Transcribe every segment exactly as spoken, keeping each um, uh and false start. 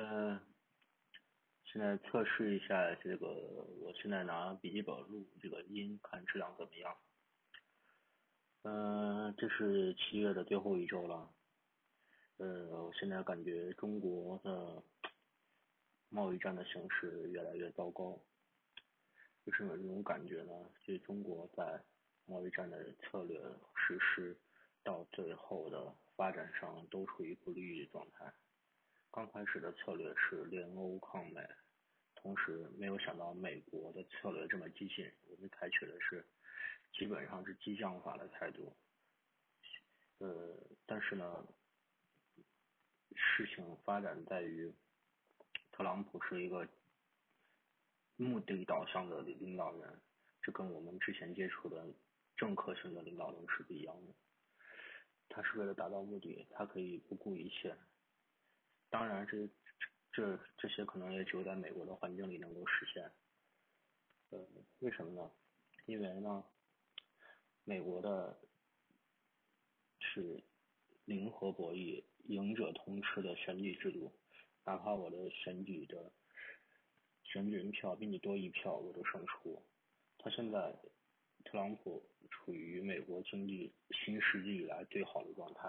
嗯，现在测试一下这个，我现在拿笔记本录这个音，看质量怎么样。嗯，这是七月的最后一周了。嗯，我现在感觉中国的贸易战的形势越来越糟糕。就是有这种感觉呢，就是中国在贸易战的策略实施到最后的发展上都处于不利于的状态。刚开始的策略是联欧抗美，同时没有想到美国的策略这么激进，我们采取的是基本上是激将法的态度。呃，但是呢，事情发展在于特朗普是一个目的导向的领导人，这跟我们之前接触的政客型的领导人是不一样的。他是为了达到目的，他可以不顾一切。当然这这这些可能也只有在美国的环境里能够实现。呃，为什么呢？因为呢，美国的是零和博弈、赢者通吃的选举制度，哪怕我的选举的选举人票比你多一票，我都胜出。他现在特朗普处于美国经济新世纪以来最好的状态，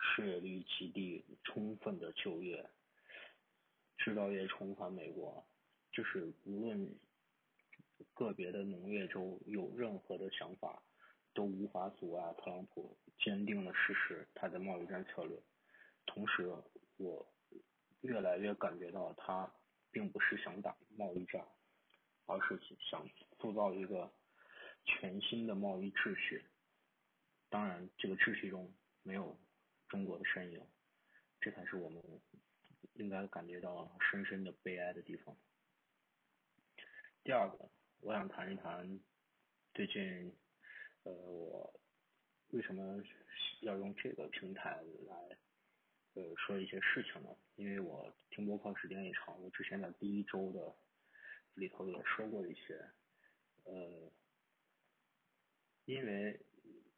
失业率极低，充分的就业，制造业重返美国，就是无论个别的农业州有任何的想法，都无法阻碍特朗普坚定的实施他的贸易战策略。同时，我越来越感觉到他并不是想打贸易战，而是想塑造一个全新的贸易秩序。当然，这个秩序中没有中国的身影，这才是我们应该感觉到深深的悲哀的地方。第二个，我想谈一谈最近，呃，我为什么要用这个平台来呃说一些事情呢？因为我听播客时间也长，我之前在第一周的里头也说过一些，呃，因为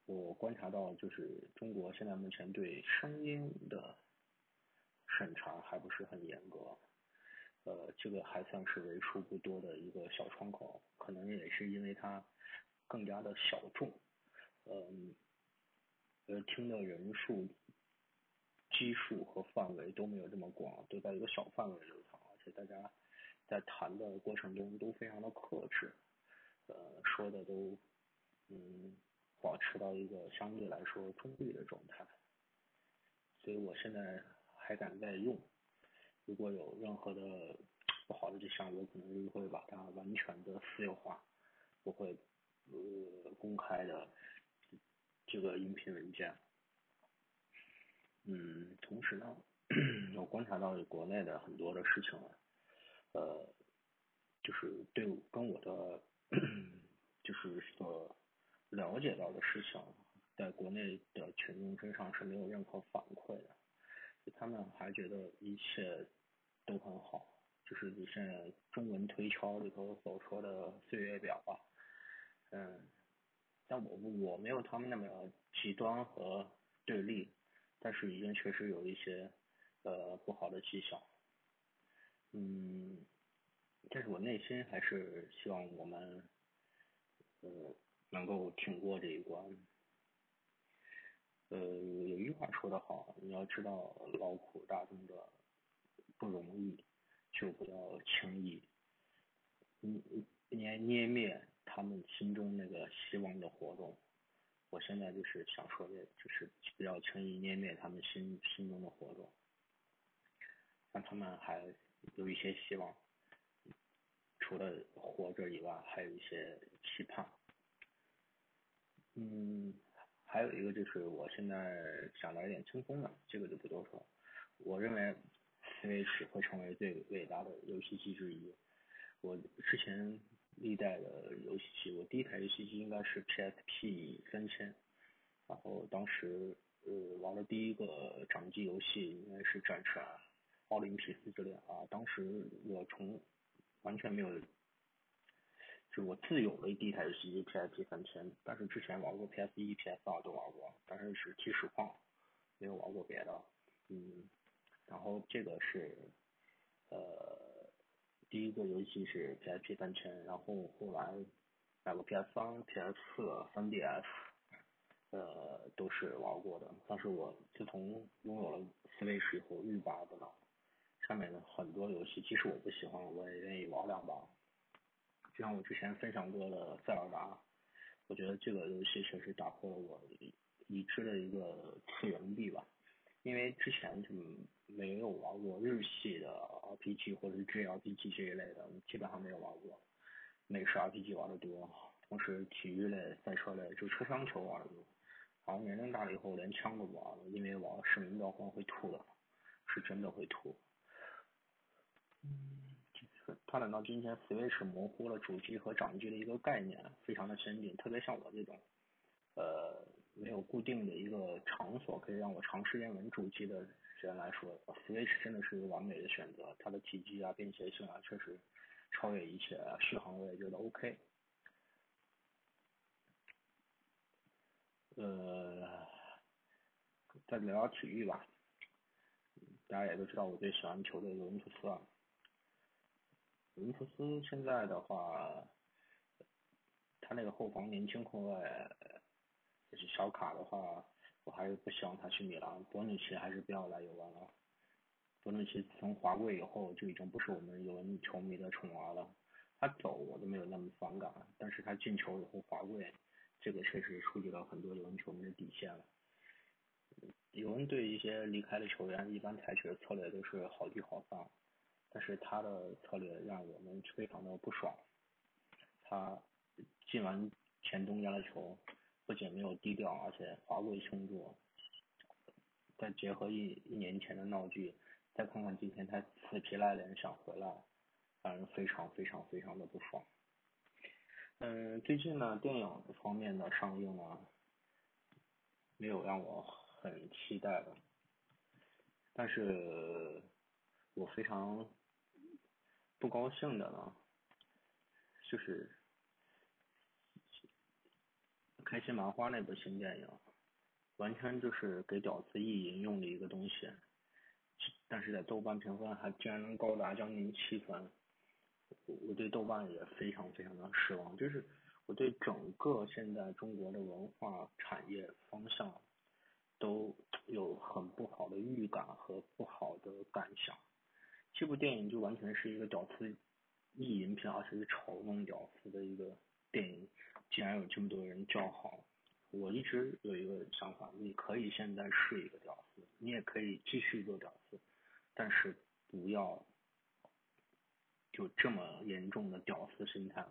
我观察到，就是中国现在目前对声音的审查还不是很严格，呃，这个还算是为数不多的一个小窗口，可能也是因为它更加的小众，嗯、呃，听的人数基数和范围都没有这么广，都在一个小范围流淌，而且大家在谈的过程中都非常的克制，呃，说的都嗯。保持到一个相对来说中立的状态，所以我现在还敢再用。如果有任何的不好的迹象，我可能就会把它完全的私有化，我会呃公开的这个音频文件。嗯，同时呢，我观察到国内的很多的事情，呃，就是对跟我的就是说。了解到的事情，在国内的群众身上是没有任何反馈的，他们还觉得一切都很好，就是你现在中文推敲里头所说的岁月表吧，嗯，但我我没有他们那么极端和对立，但是已经确实有一些呃不好的迹象，嗯，但是我内心还是希望我们呃。能够挺过这一关。呃，有一句话说得好，你要知道劳苦大众的不容易，就不要轻易捏捏捏灭他们心中那个希望的火种。我现在就是想说的，就是不要轻易捏灭他们心心中的火种，让他们还有一些希望，除了活着以外，还有一些期盼。嗯，还有一个就是我现在想来一点轻松的，这个就不多说。我认为 Switch 会成为最伟大的游戏机之一。我之前历代的游戏机，我第一台游戏机应该是 P S P 三千，然后当时呃玩的第一个掌机游戏应该是《战神奥林匹斯之恋》啊，当时我从完全没有。就我自有的第一台游戏机 P S P 三千，但是之前玩过 P S 一、P S 二都玩过，但是是踢实况，没有玩过别的。嗯，然后这个是呃，第一个游戏是 P S P 单圈，然后后来买过 P S 三、P S 四、三 D S， 呃，都是玩过的。但是我自从拥有了 Switch 以后，欲罢不能，上面的很多游戏，即使我不喜欢，我也愿意玩两把。就像我之前分享过的塞尔达，我觉得这个游戏确实打破了我已知的一个次元壁吧。因为之前就没有玩过日系的 R P G 或者是 J R P G 这一类的，基本上没有玩过。美式 R P G 玩的多，同时体育类、赛车类，就车厢球玩的多。然后年龄大了以后连枪都不玩了，因为玩《使命召唤》会吐的，是真的会吐。嗯，他等到今天 Switch 模糊了主机和掌机的一个概念，非常的先进，特别像我这种。呃，没有固定的一个场所可以让我长时间玩主机的人来说 ，Switch 真的是一个完美的选择。它的体积啊、便携性啊，确实超越一切，续航我也觉得 OK。呃，再聊聊体育吧，大家也都知道我最喜欢球队尤文图斯啊。尤文图斯现在的话，他那个后防年轻后卫。就是小卡的话，我还是不希望他去米兰。博努奇还是不要来尤文了。博努奇从华贵以后就已经不是我们尤文球迷的宠儿了。他走我都没有那么反感，但是他进球以后华贵，这个确实触及到很多尤文球迷的底线了。尤文对一些离开的球员一般采取的策略都是好聚好散，但是他的策略让我们非常的不爽。他进完前东家的球。不仅没有低调，而且华贵庆祝，再结合一一年前的闹剧，再看看今天他死皮赖脸想回来，让人非常非常非常的不爽。嗯，最近呢，电影方面的上映呢，没有让我很期待的，但是我非常不高兴的呢，就是。开心麻花那部新电影完全就是给屌丝意淫用的一个东西，但是在豆瓣评分还居然能高达将近七分，我对豆瓣也非常非常的失望。就是我对整个现在中国的文化产业方向都有很不好的预感和不好的感想。这部电影就完全是一个屌丝意淫片，而且是嘲弄屌丝的一个电影，既然有这么多人叫好，我一直有一个想法，你可以现在是一个屌丝，你也可以继续做屌丝，但是不要就这么严重的屌丝心态。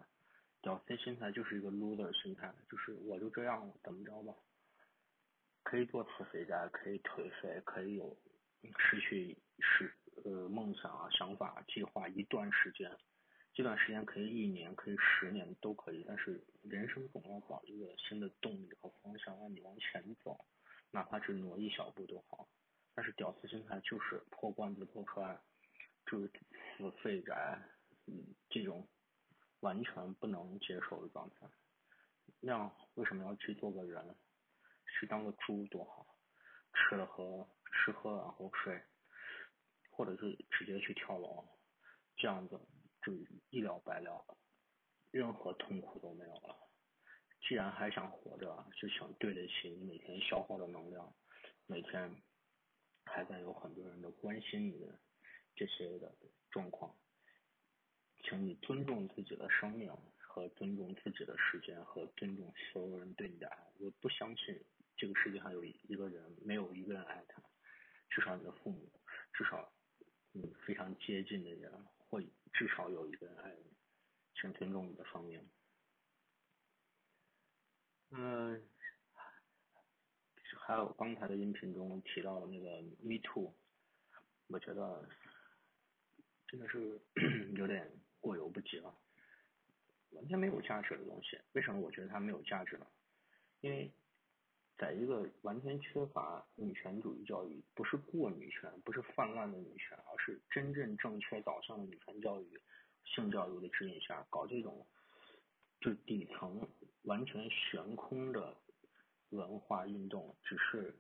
屌丝心态就是一个 loser 心态，就是我就这样怎么着吧，可以做慈善家，可以颓废，可以有失去是呃梦想啊、想法、计划一段时间。这段时间可以一年，可以十年都可以，但是人生总要找一个新的动力和方向，让你往前走，哪怕只挪一小步都好。但是屌丝心态就是破罐子破摔，就是死废宅，嗯，这种完全不能接受的状态。那样为什么要去做个人？去当个猪多好，吃了喝，吃喝然后睡，或者是直接去跳楼，这样子。就一了百了，任何痛苦都没有了。既然还想活着，就想对得起你每天消耗的能量，每天还在有很多人的关心你的这些的状况，请你尊重自己的生命和尊重自己的时间和尊重所有人对你的爱。我不相信这个世界上有一个人没有一个人爱他，至少你的父母，至少你非常接近的人。会至少有一个人爱你，请尊重你的生命。嗯，还有刚才的音频中提到的那个 Me Too， 我觉得真的是有点过犹不及了，完全没有价值的东西。为什么我觉得它没有价值呢？因为在一个完全缺乏女权主义教育，不是过女权，不是泛滥的女权，而是真正正确导向的女权教育、性教育的指引下，搞这种就底层完全悬空的文化运动，只是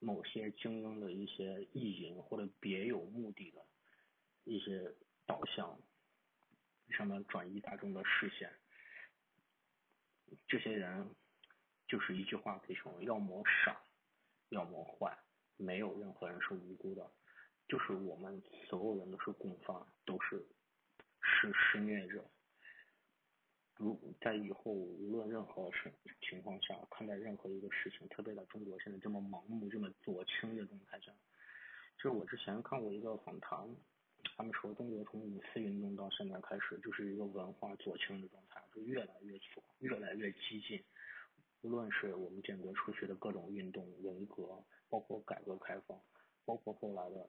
某些精英的一些意淫或者别有目的的一些导向上面转移大众的视线。这些人就是一句话可以形容，要么傻，要么坏，没有任何人是无辜的，就是我们所有人都是共犯，都是是施虐者。如在以后无论任何事情况下看待任何一个事情，特别在中国现在这么盲目这么左倾的状态下，就是我之前看过一个访谈，他们说中国从五四运动到现在开始就是一个文化左倾的状态，就越来越左，越来越激进。无论是我们建国初期的各种运动、文革，包括改革开放，包括后来的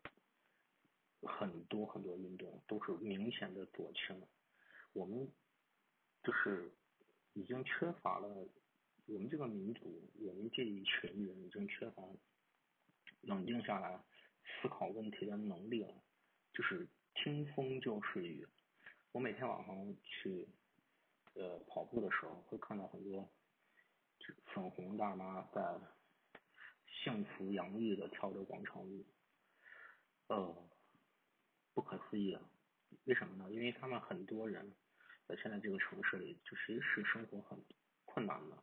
很多很多运动，都是明显的左倾。我们就是已经缺乏了，我们这个民族，我们这一群人已经缺乏冷静下来思考问题的能力了。就是听风就是雨。我每天晚上去呃跑步的时候，会看到很多粉红大妈在幸福洋溢的跳着广场舞，呃，不可思议啊！为什么呢？因为他们很多人在现在这个城市里，就是是生活很困难的，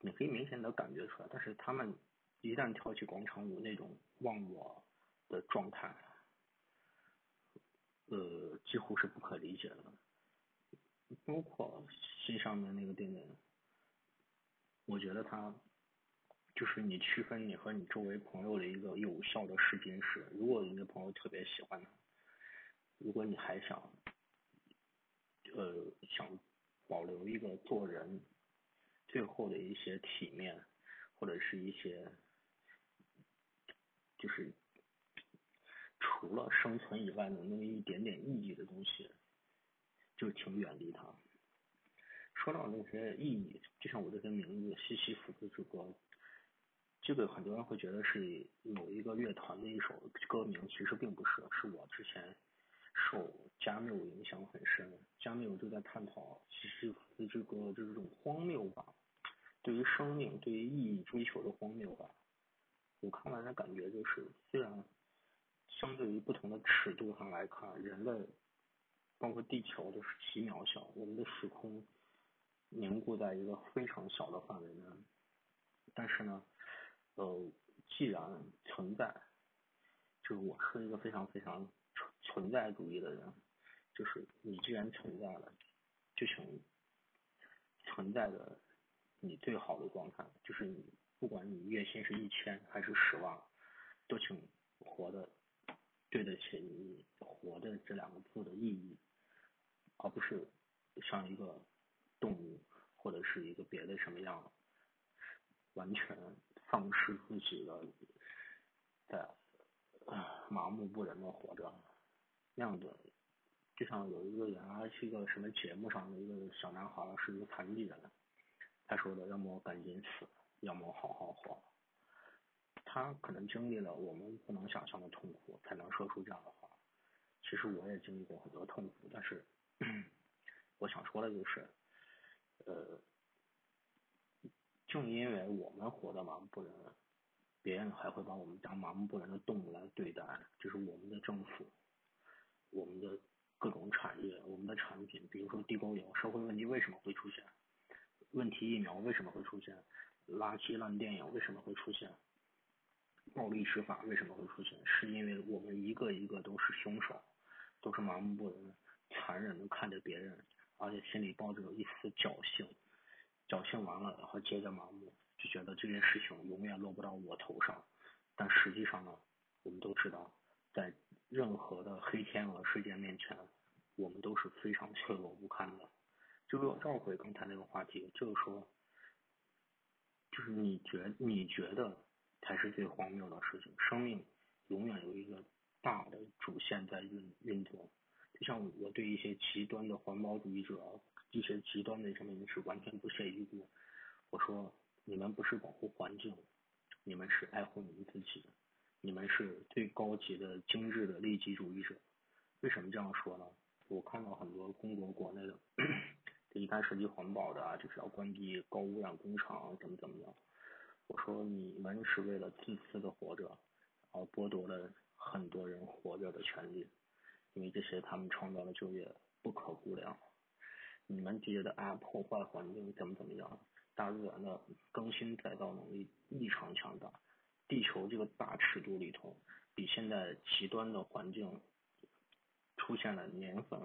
你可以明显的感觉出来。但是他们一旦跳起广场舞，那种忘我的状态，呃，几乎是不可理解的。包括新上面那个电影，我觉得它就是你区分你和你周围朋友的一个有效的试金石。如果你的朋友特别喜欢它，如果你还想呃想保留一个做人最后的一些体面，或者是一些就是除了生存以外的那么一点点意义的东西，就请远离它。说到那些意义，就像我这个名字西西弗斯之歌，这个很多人会觉得是某一个乐团的一首歌名，其实并不是，是我之前受加缪影响很深。加缪就在探讨西西弗斯之歌这种荒谬吧，对于生命、对于意义追求的荒谬吧。我看完的感觉就是，虽然相对于不同的尺度上来看，人类包括地球都是极渺小，我们的时空凝固在一个非常小的范围内，但是呢，呃，既然存在，就是我是一个非常非常存在主义的人，就是你既然存在了，就请存在的你最好的状态，就是你不管你月薪是一千还是十万，都请活的对得起你活的这两个字的意义，而不是像一个动物或者是一个别的什么样，完全丧失自己的在、呃、麻木不仁的活着。那样的就像有一个人啊，是一个什么节目上的一个小男孩，是一个残疾人，他说的要么赶紧死，要么好好活。他可能经历了我们不能想象的痛苦才能说出这样的话。其实我也经历过很多痛苦，但是我想说的就是呃，正因为我们活得麻木不仁，别人还会把我们当麻木不仁的动物来对待。就是我们的政府，我们的各种产业，我们的产品，比如说地沟油，社会问题为什么会出现？问题疫苗为什么会出现？垃圾烂电影为什么会出现？暴力执法为什么会出现？是因为我们一个一个都是凶手，都是麻木不仁残忍的看着别人，而且心里抱着一丝侥幸，侥幸完了然后接着麻木，就觉得这件事情永远落不到我头上。但实际上呢，我们都知道在任何的黑天鹅事件面前，我们都是非常脆弱不堪的。就绕回刚才那个话题，就是说就是你觉你觉得才是最荒谬的事情。生命永远有一个大的主线在运运作。就像我对一些极端的环保主义者，一些极端的什么人士完全不屑一顾。我说你们不是保护环境，你们是爱护你们自己，你们是最高级的精致的利己主义者。为什么这样说呢？我看到很多中国国内的一开始就环保的啊，就是要关闭高污染工厂怎么怎么样。我说你们是为了自私的活着而剥夺了很多人活着的权利。因为这是他们创造的就业不可估量。你们觉得啊，破坏环境怎么怎么样？大自然的更新改造能力异常强大，地球这个大尺度里头，比现在极端的环境出现的年份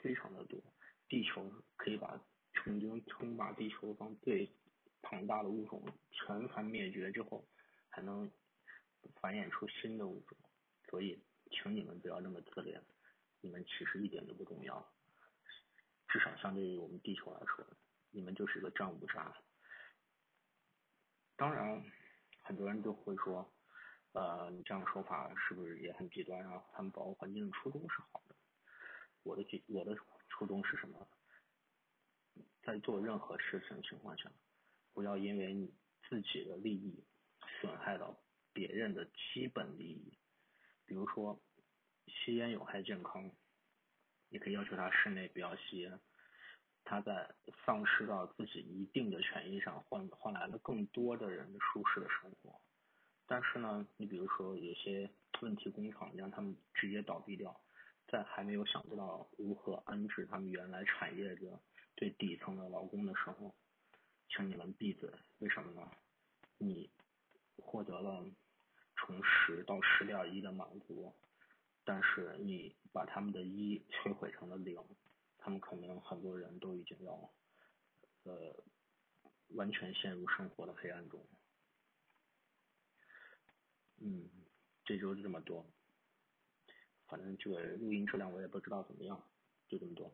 非常的多。地球可以把曾经称霸地球方最庞大的物种全盘灭绝之后，还能繁衍出新的物种。所以，请你们不要那么自恋，你们其实一点都不重要。至少相对于我们地球来说，你们就是个战五渣。当然很多人都会说，呃你这样说法是不是也很极端啊，他们保护环境的初衷是好的。我的我的初衷是什么？在做任何事情的情况下，不要因为你自己的利益损害到别人的基本利益。比如说吸烟有害健康，你可以要求他室内不要吸烟，他在丧失到自己一定的权益上，换换来了更多的人的舒适的生活。但是呢，你比如说有些问题工厂让他们直接倒闭掉，在还没有想不到如何安置他们原来产业的最底层的劳工的时候，请你们闭嘴。为什么呢？你获得了从十到十点一的满足，但是你把他们的一摧毁成了零，他们可能很多人都已经要呃完全陷入生活的黑暗中。嗯，这就是这么多，反正这个录音质量我也不知道怎么样，就这么多。